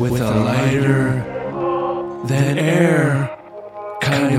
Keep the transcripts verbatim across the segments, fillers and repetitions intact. With a lighter than air kind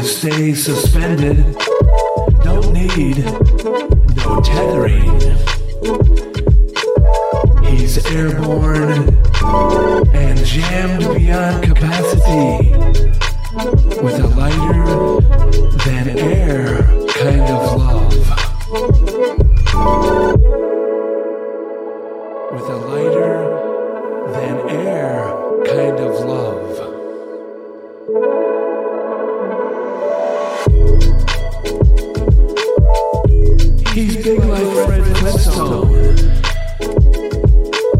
to stay suspended. Don't need no tethering. He's airborne and jammed beyond capacity with a lighter than air kind of love. With a lighter than air kind of love. He's big like Fred Flintstone,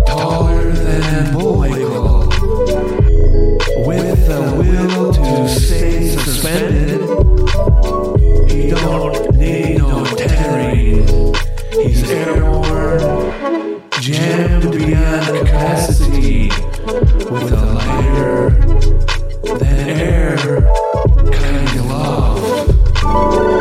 taller than Boyle, with a will to stay suspended. He don't need no tethering. He's airborne, jammed beyond capacity, with a lighter than air kind of love.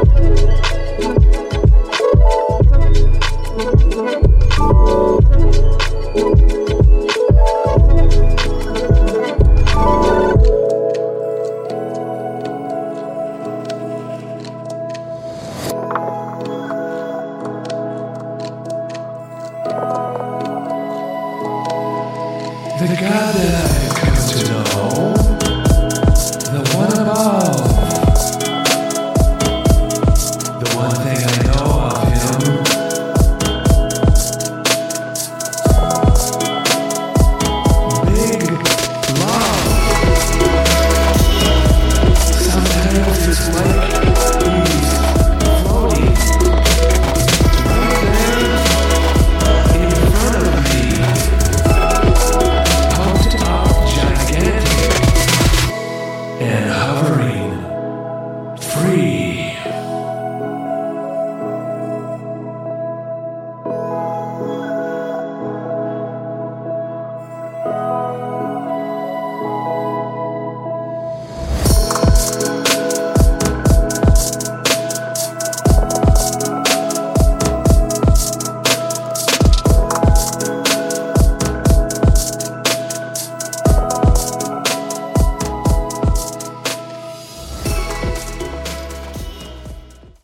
The God that I've come to know, the one above, the one thing I know of him, big love. Sometimes it's like he's floating right there in front of me. And hovering free.